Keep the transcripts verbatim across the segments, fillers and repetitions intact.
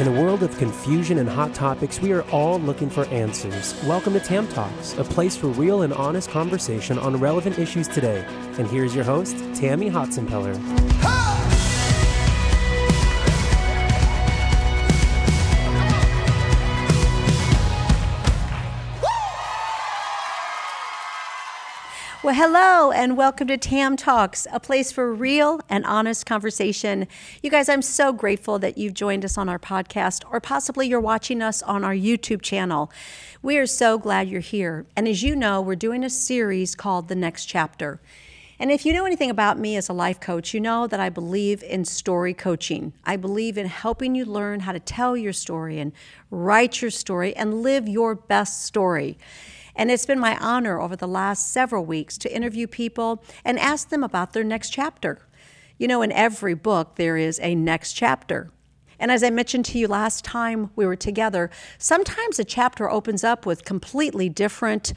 In a world of confusion and hot topics, we are all looking for answers. Welcome to Tam Talks, a place for real and honest conversation on relevant issues today. And here's your host, Tammy Hotzenpeller. Well, hello and welcome to Tam Talks, a place for real and honest conversation. You guys, I'm so grateful that you've joined us on our podcast, or possibly you're watching us on our YouTube channel. We are so glad you're here. And as you know, we're doing a series called The Next Chapter. And if you know anything about me as a life coach, you know that I believe in story coaching. I believe in helping you learn how to tell your story and write your story and live your best story. And it's been my honor over the last several weeks to interview people and ask them about their next chapter. You know, in every book, there is a next chapter. And as I mentioned to you last time we were together, sometimes a chapter opens up with completely different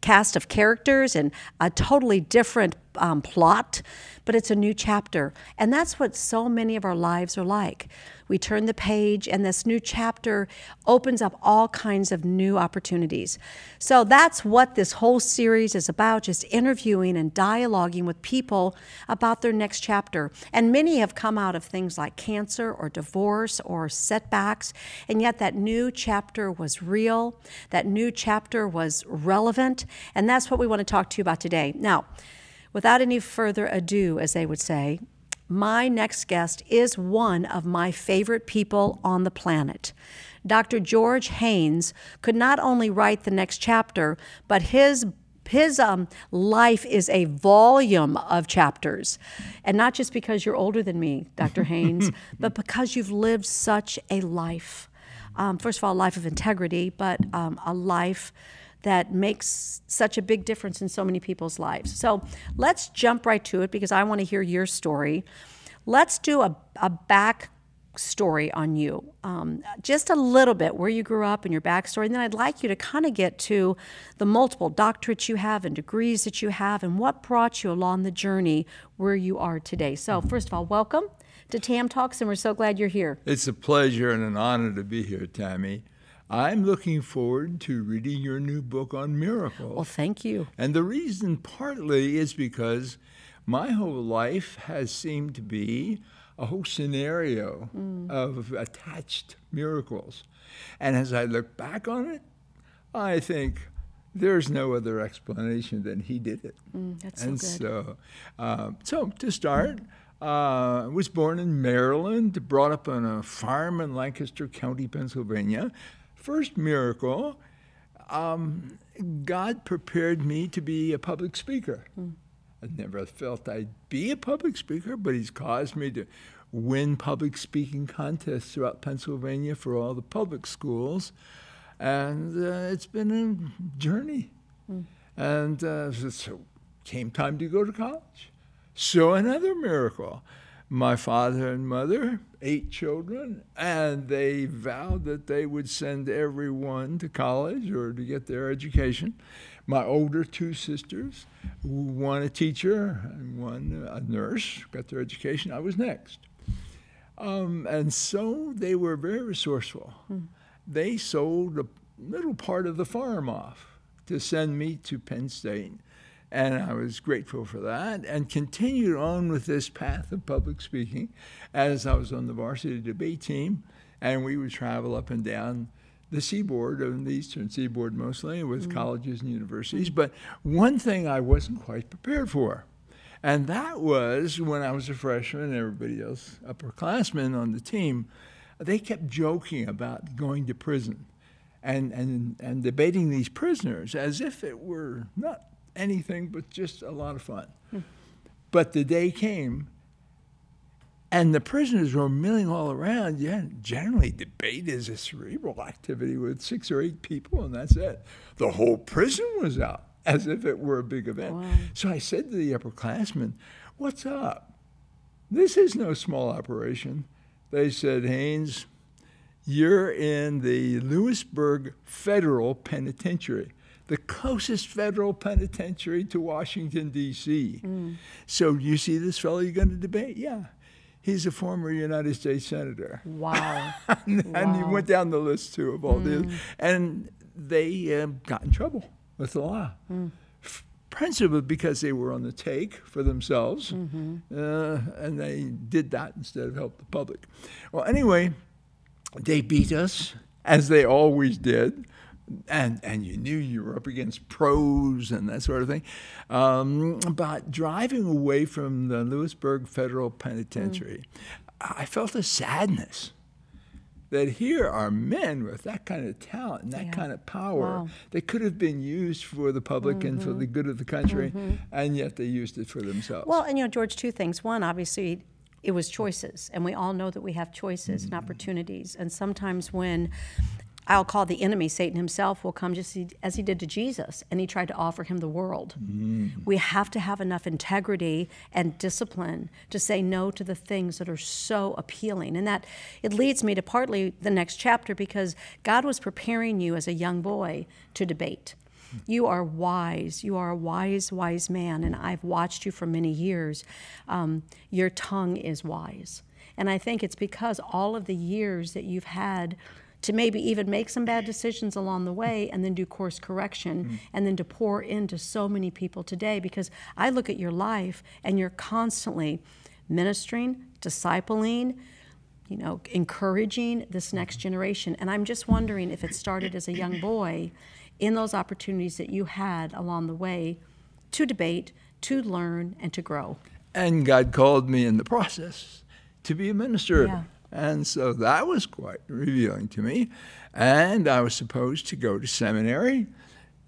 cast of characters and a totally different um, plot, but it's a new chapter. And that's what so many of our lives are like. We turn the page and this new chapter opens up all kinds of new opportunities. So that's what this whole series is about, just interviewing and dialoguing with people about their next chapter. And many have come out of things like cancer or divorce or setbacks, and yet that new chapter was real, that new chapter was relevant, and that's what we want to talk to you about today. Now, without any further ado, as they would say, my next guest is one of my favorite people on the planet. Doctor George Haines could not only write the next chapter, but his his um, life is a volume of chapters. And not just because you're older than me, Doctor Haines, but because you've lived such a life. Um, first of all, a life of integrity, but um, a life that makes such a big difference in so many people's lives. So let's jump right to it because I want to hear your story. Let's do a, a back story on you, um, just a little bit, where you grew up and your backstory. And then I'd like you to kind of get to the multiple doctorates you have and degrees that you have and what brought you along the journey where you are today. So first of all, welcome to Tam Talks, and we're so glad you're here. It's a pleasure and an honor to be here, Tammy. I'm looking forward to reading your new book on miracles. Well, thank you. And the reason partly is because my whole life has seemed to be a whole scenario mm. of attached miracles. And as I look back on it, I think there's no other explanation than he did it. Mm, that's and so good. So, uh, so to start, mm. I uh, was born in Maryland, brought up on a farm in Lancaster County, Pennsylvania. First miracle, um, God prepared me to be a public speaker. Mm. I never felt I'd be a public speaker, but he's caused me to win public speaking contests throughout Pennsylvania for all the public schools. And uh, it's been a journey. Mm. And uh, so came time to go to college. So another miracle. My father and mother, eight children, and they vowed that they would send everyone to college or to get their education. My older two sisters, one a teacher and one a nurse, got their education. I was next. Um, and so they were very resourceful. Hmm. They sold a little part of the farm off to send me to Penn State. And I was grateful for that and continued on with this path of public speaking as I was on the varsity debate team. And we would travel up and down the seaboard, on the eastern seaboard mostly, with mm-hmm. colleges and universities. But one thing I wasn't quite prepared for, and that was when I was a freshman, everybody else, upperclassmen on the team, they kept joking about going to prison and, and, and debating these prisoners as if it were not anything but just a lot of fun. Hmm. But the day came, and the prisoners were milling all around. Yeah, generally, debate is a cerebral activity with six or eight people, and that's it. The whole prison was out as if it were a big event. Wow. So I said to the upperclassmen, "What's up? This is no small operation." They said, "Haines, you're in the Lewisburg Federal Penitentiary, the closest federal penitentiary to Washington, D C Mm. So you see this fellow you're going to debate? Yeah. He's a former United States Senator. Wow. and wow. He went down the list, too, of all mm. these. And they um, got in trouble with the law. Mm. Principally because they were on the take for themselves, mm-hmm. uh, and they did that instead of help the public. Well, anyway, they beat us, as they always did, and and you knew you were up against pros and that sort of thing. Um, but driving away from the Lewisburg Federal Penitentiary, mm. I felt a sadness that here are men with that kind of talent and that yeah. kind of power wow. that could have been used for the public mm-hmm. and for the good of the country, mm-hmm. and yet they used it for themselves. Well, and you know, George, two things. One, obviously, it was choices, and we all know that we have choices mm-hmm. and opportunities. And sometimes when I'll call the enemy, Satan himself will come just as he did to Jesus, and he tried to offer him the world. Mm. We have to have enough integrity and discipline to say no to the things that are so appealing. And that it leads me to partly the next chapter, because God was preparing you as a young boy to debate. You are wise. You are a wise, wise man, and I've watched you for many years. Um, your tongue is wise. And I think it's because all of the years that you've had to maybe even make some bad decisions along the way and then do course correction mm. and then to pour into so many people today, because I look at your life and you're constantly ministering, discipling, you know, encouraging this next generation. And I'm just wondering if it started as a young boy in those opportunities that you had along the way to debate, to learn, and to grow. And God called me in the process to be a minister. Yeah. And so that was quite revealing to me. And I was supposed to go to seminary.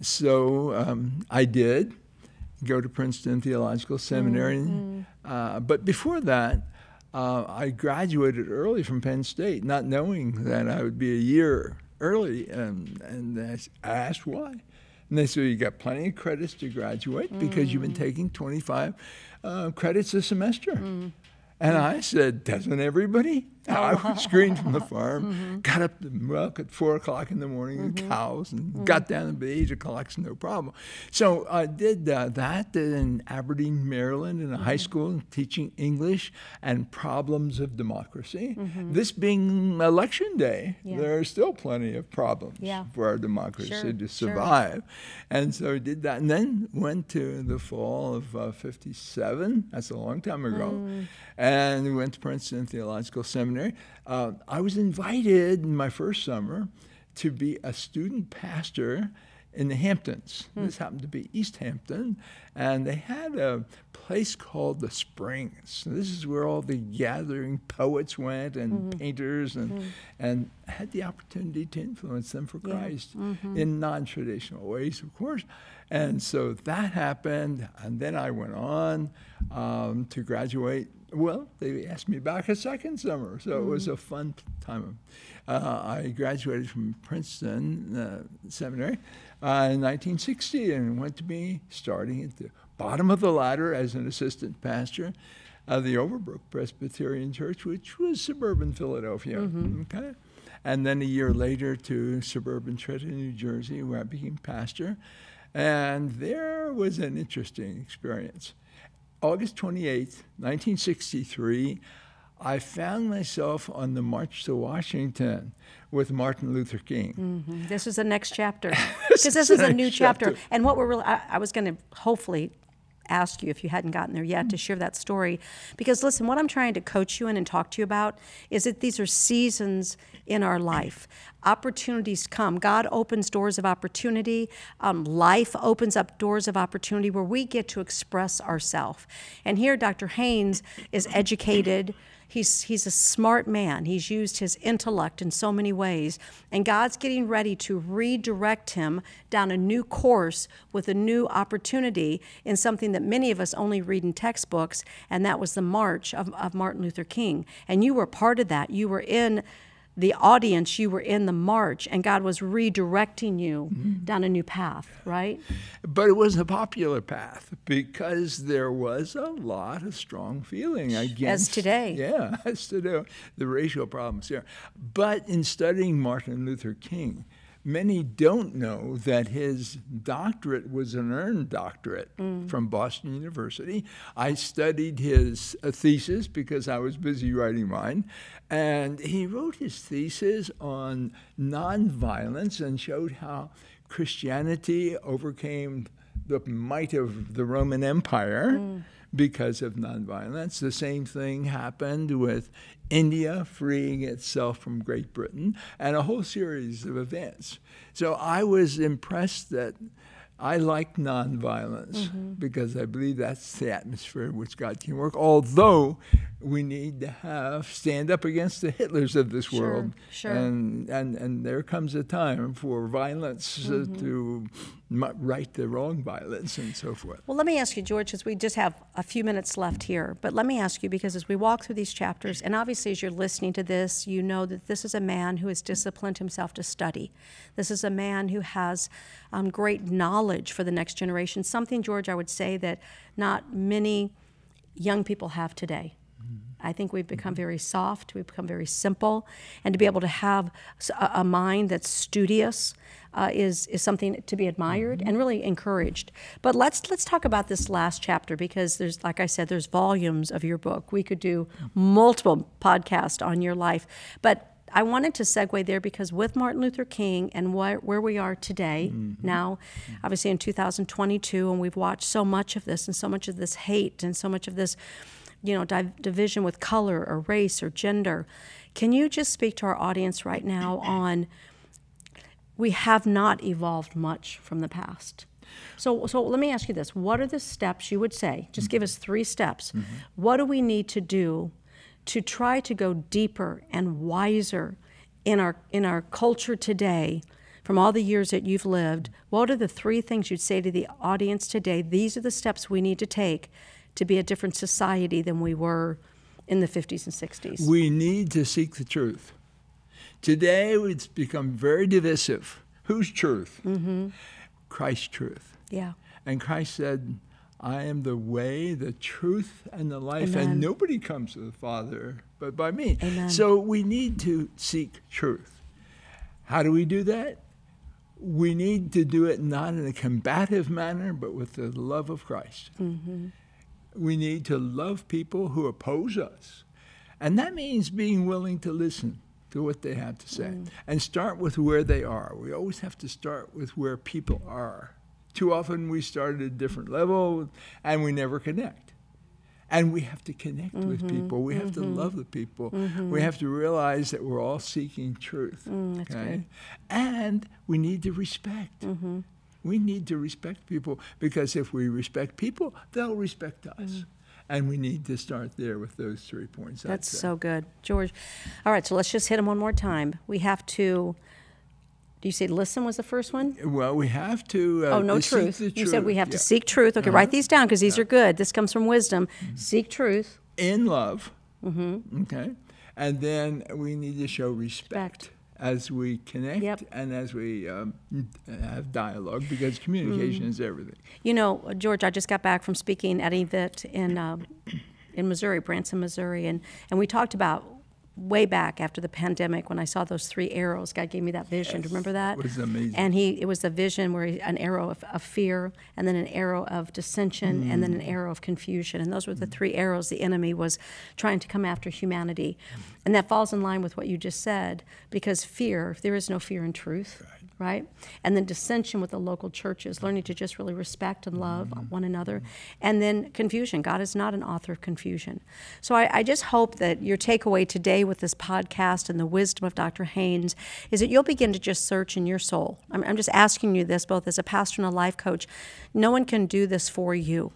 So um, I did go to Princeton Theological Seminary. Mm-hmm. Uh, but before that, uh, I graduated early from Penn State, not knowing that I would be a year early. And, and I asked why. And they said, you got plenty of credits to graduate mm-hmm. because you've been taking twenty-five uh, credits a semester. Mm-hmm. And I said, doesn't everybody? I was screened from the farm, mm-hmm. got up the milk at four o'clock in the morning with mm-hmm. cows, and mm-hmm. got down at eight o'clock, no problem. So I did uh, that in Aberdeen, Maryland, in a mm-hmm. high school, teaching English and problems of democracy. Mm-hmm. This being Election Day, yeah. there are still plenty of problems yeah. for our democracy sure. to survive. Sure. And so I did that, and then went to the fall of uh, fifty-seven. That's a long time ago. Mm. And we went to Princeton Theological Seminary. Uh, I was invited in my first summer to be a student pastor in the Hamptons. Hmm. This happened to be East Hampton. And they had a place called the Springs. This is where all the gathering poets went and mm-hmm. painters, and mm-hmm. and had the opportunity to influence them for yeah. Christ mm-hmm. in non-traditional ways, of course. And so that happened. And then I went on um, to graduate. Well, they asked me back a second summer, so mm-hmm. it was a fun time. Uh, I graduated from Princeton uh, Seminary uh, in nineteen sixty and went to be starting at the bottom of the ladder as an assistant pastor of the Overbrook Presbyterian Church, which was suburban Philadelphia. Mm-hmm. Okay, and then a year later to suburban Trenton, New Jersey, where I became pastor. And there was an interesting experience. August twenty-eighth, nineteen sixty-three, I found myself on the march to Washington with Martin Luther King. Mm-hmm. This is the next chapter, because this, this is a new chapter. chapter. And what we're really, I, I was going to hopefully ask you, if you hadn't gotten there yet, mm-hmm. to share that story. Because listen, what I'm trying to coach you in and talk to you about is that these are seasons in our life. Opportunities come. God opens doors of opportunity. Um, life opens up doors of opportunity where we get to express ourselves. And here Doctor Haines is educated. He's he's a smart man. He's used his intellect in so many ways. And God's getting ready to redirect him down a new course with a new opportunity in something that many of us only read in textbooks, and that was the march of, of Martin Luther King. And you were part of that. You were in the audience, you were in the march, and God was redirecting you mm-hmm. down a new path, right? But it was a popular path because there was a lot of strong feeling against... As today. Yeah, as today, the racial problems here. But in studying Martin Luther King, Many don't know that his doctorate was an earned doctorate mm. from Boston University. I studied his thesis because I was busy writing mine, and he wrote his thesis on nonviolence and showed how Christianity overcame the might of the Roman Empire mm. because of nonviolence. The same thing happened with India freeing itself from Great Britain, and a whole series of events. So I was impressed that I like nonviolence mm-hmm. because I believe that's the atmosphere in which God can work, although we need to have stand up against the Hitlers of this sure, world. Sure. And, and and there comes a time for violence mm-hmm. uh, to right the wrong violence and so forth. Well, let me ask you, George, as we just have a few minutes left here, but let me ask you, because as we walk through these chapters, and obviously as you're listening to this, you know that this is a man who has disciplined himself to study. This is a man who has um, great knowledge for the next generation, something, George, I would say that not many young people have today. Mm-hmm. I think we've become very soft, we've become very simple, and to be able to have a, a mind that's studious uh, is is something to be admired mm-hmm. and really encouraged. But let's let's talk about this last chapter, because there's, like I said, there's volumes of your book. We could do multiple podcasts on your life, but I wanted to segue there because with Martin Luther King and wh- where we are today, mm-hmm. now, obviously in two thousand twenty-two, and we've watched so much of this and so much of this hate and so much of this, you know, div- division with color or race or gender. Can you just speak to our audience right now on, we have not evolved much from the past. So so let me ask you this. What are the steps you would say? Just mm-hmm. give us three steps. Mm-hmm. What do we need to do to try to go deeper and wiser in our in our culture today, from all the years that you've lived? What are the three things you'd say to the audience today? These are the steps we need to take to be a different society than we were in the fifties and sixties. We need to seek the truth. Today, it's become very divisive. Whose truth? Mm-hmm. Christ's truth. Yeah. And Christ said, I am the way, the truth, and the life, Amen. And nobody comes to the Father but by me. Amen. So we need to seek truth. How do we do that? We need to do it not in a combative manner, but with the love of Christ. Mm-hmm. We need to love people who oppose us. And that means being willing to listen to what they have to say mm. and start with where they are. We always have to start with where people are. Too often we start at a different level and we never connect. And we have to connect mm-hmm, with people. We mm-hmm. have to love the people. Mm-hmm. We have to realize that we're all seeking truth. Mm, that's okay? Good. And we need to respect. Mm-hmm. We need to respect people, because if we respect people, they'll respect us. Mm. And we need to start there with those three points. That's so good, George. All right, so let's just hit them one more time. We have to... Do you say listen was the first one? Well, we have to uh, Oh, no, truth. You truth. Said we have yeah. to seek truth. Okay, uh-huh. write these down, because these yeah. are good. This comes from wisdom. Mm-hmm. Seek truth. In love. Mm-hmm. Okay. And then we need to show respect, respect. as we connect yep. and as we um, have dialogue, because communication mm. is everything. You know, George, I just got back from speaking at an event in, uh, in Missouri, Branson, Missouri, and, and we talked about way back after the pandemic, when I saw those three arrows, God gave me that vision. Yes. Do you remember that? It was amazing. And he, it was a vision where he, an arrow of, of fear, and then an arrow of dissension, mm. and then an arrow of confusion. And those were the three arrows the enemy was trying to come after humanity. Mm. And that falls in line with what you just said, because fear, there is no fear in truth. Right. Right? And then dissension with the local churches, learning to just really respect and love mm-hmm. one another. And then confusion. God is not an author of confusion. So I, I just hope that your takeaway today with this podcast and the wisdom of Doctor Haines is that you'll begin to just search in your soul. I'm, I'm just asking you this, both as a pastor and a life coach. No one can do this for you.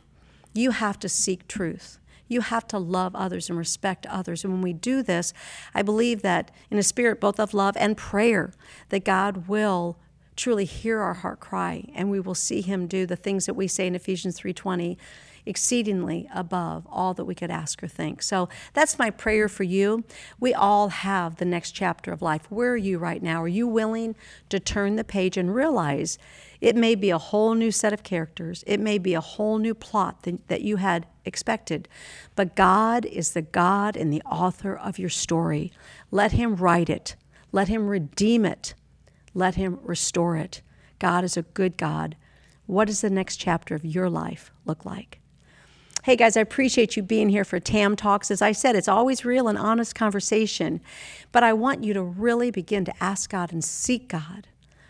You have to seek truth. You have to love others and respect others. And when we do this, I believe that in a spirit both of love and prayer, that God will truly hear our heart cry, and we will see him do the things that we say in Ephesians three twenty, exceedingly above all that we could ask or think. So that's my prayer for you. We all have the next chapter of life. Where are you right now? Are you willing to turn the page and realize it may be a whole new set of characters? It may be a whole new plot that, that you had expected. But God is the God and the author of your story. Let him write it. Let him redeem it. Let him restore it. God is a good God. What does the next chapter of your life look like? Hey guys, I appreciate you being here for Tam Talks. As I said, it's always real and honest conversation, but I want you to really begin to ask God and seek God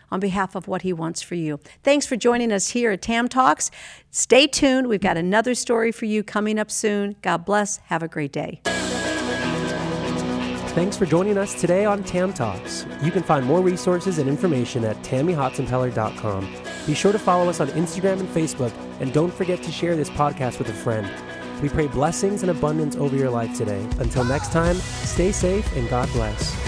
on behalf of what he wants for you. Thanks for joining us here at Tam Talks. Stay tuned. We've got another story for you coming up soon. God bless. Have a great day. Thanks for joining us today on Tam Talks. You can find more resources and information at tammy hotzenpeller dot com. Be sure to follow us on Instagram and Facebook, and don't forget to share this podcast with a friend. We pray blessings and abundance over your life today. Until next time, stay safe and God bless.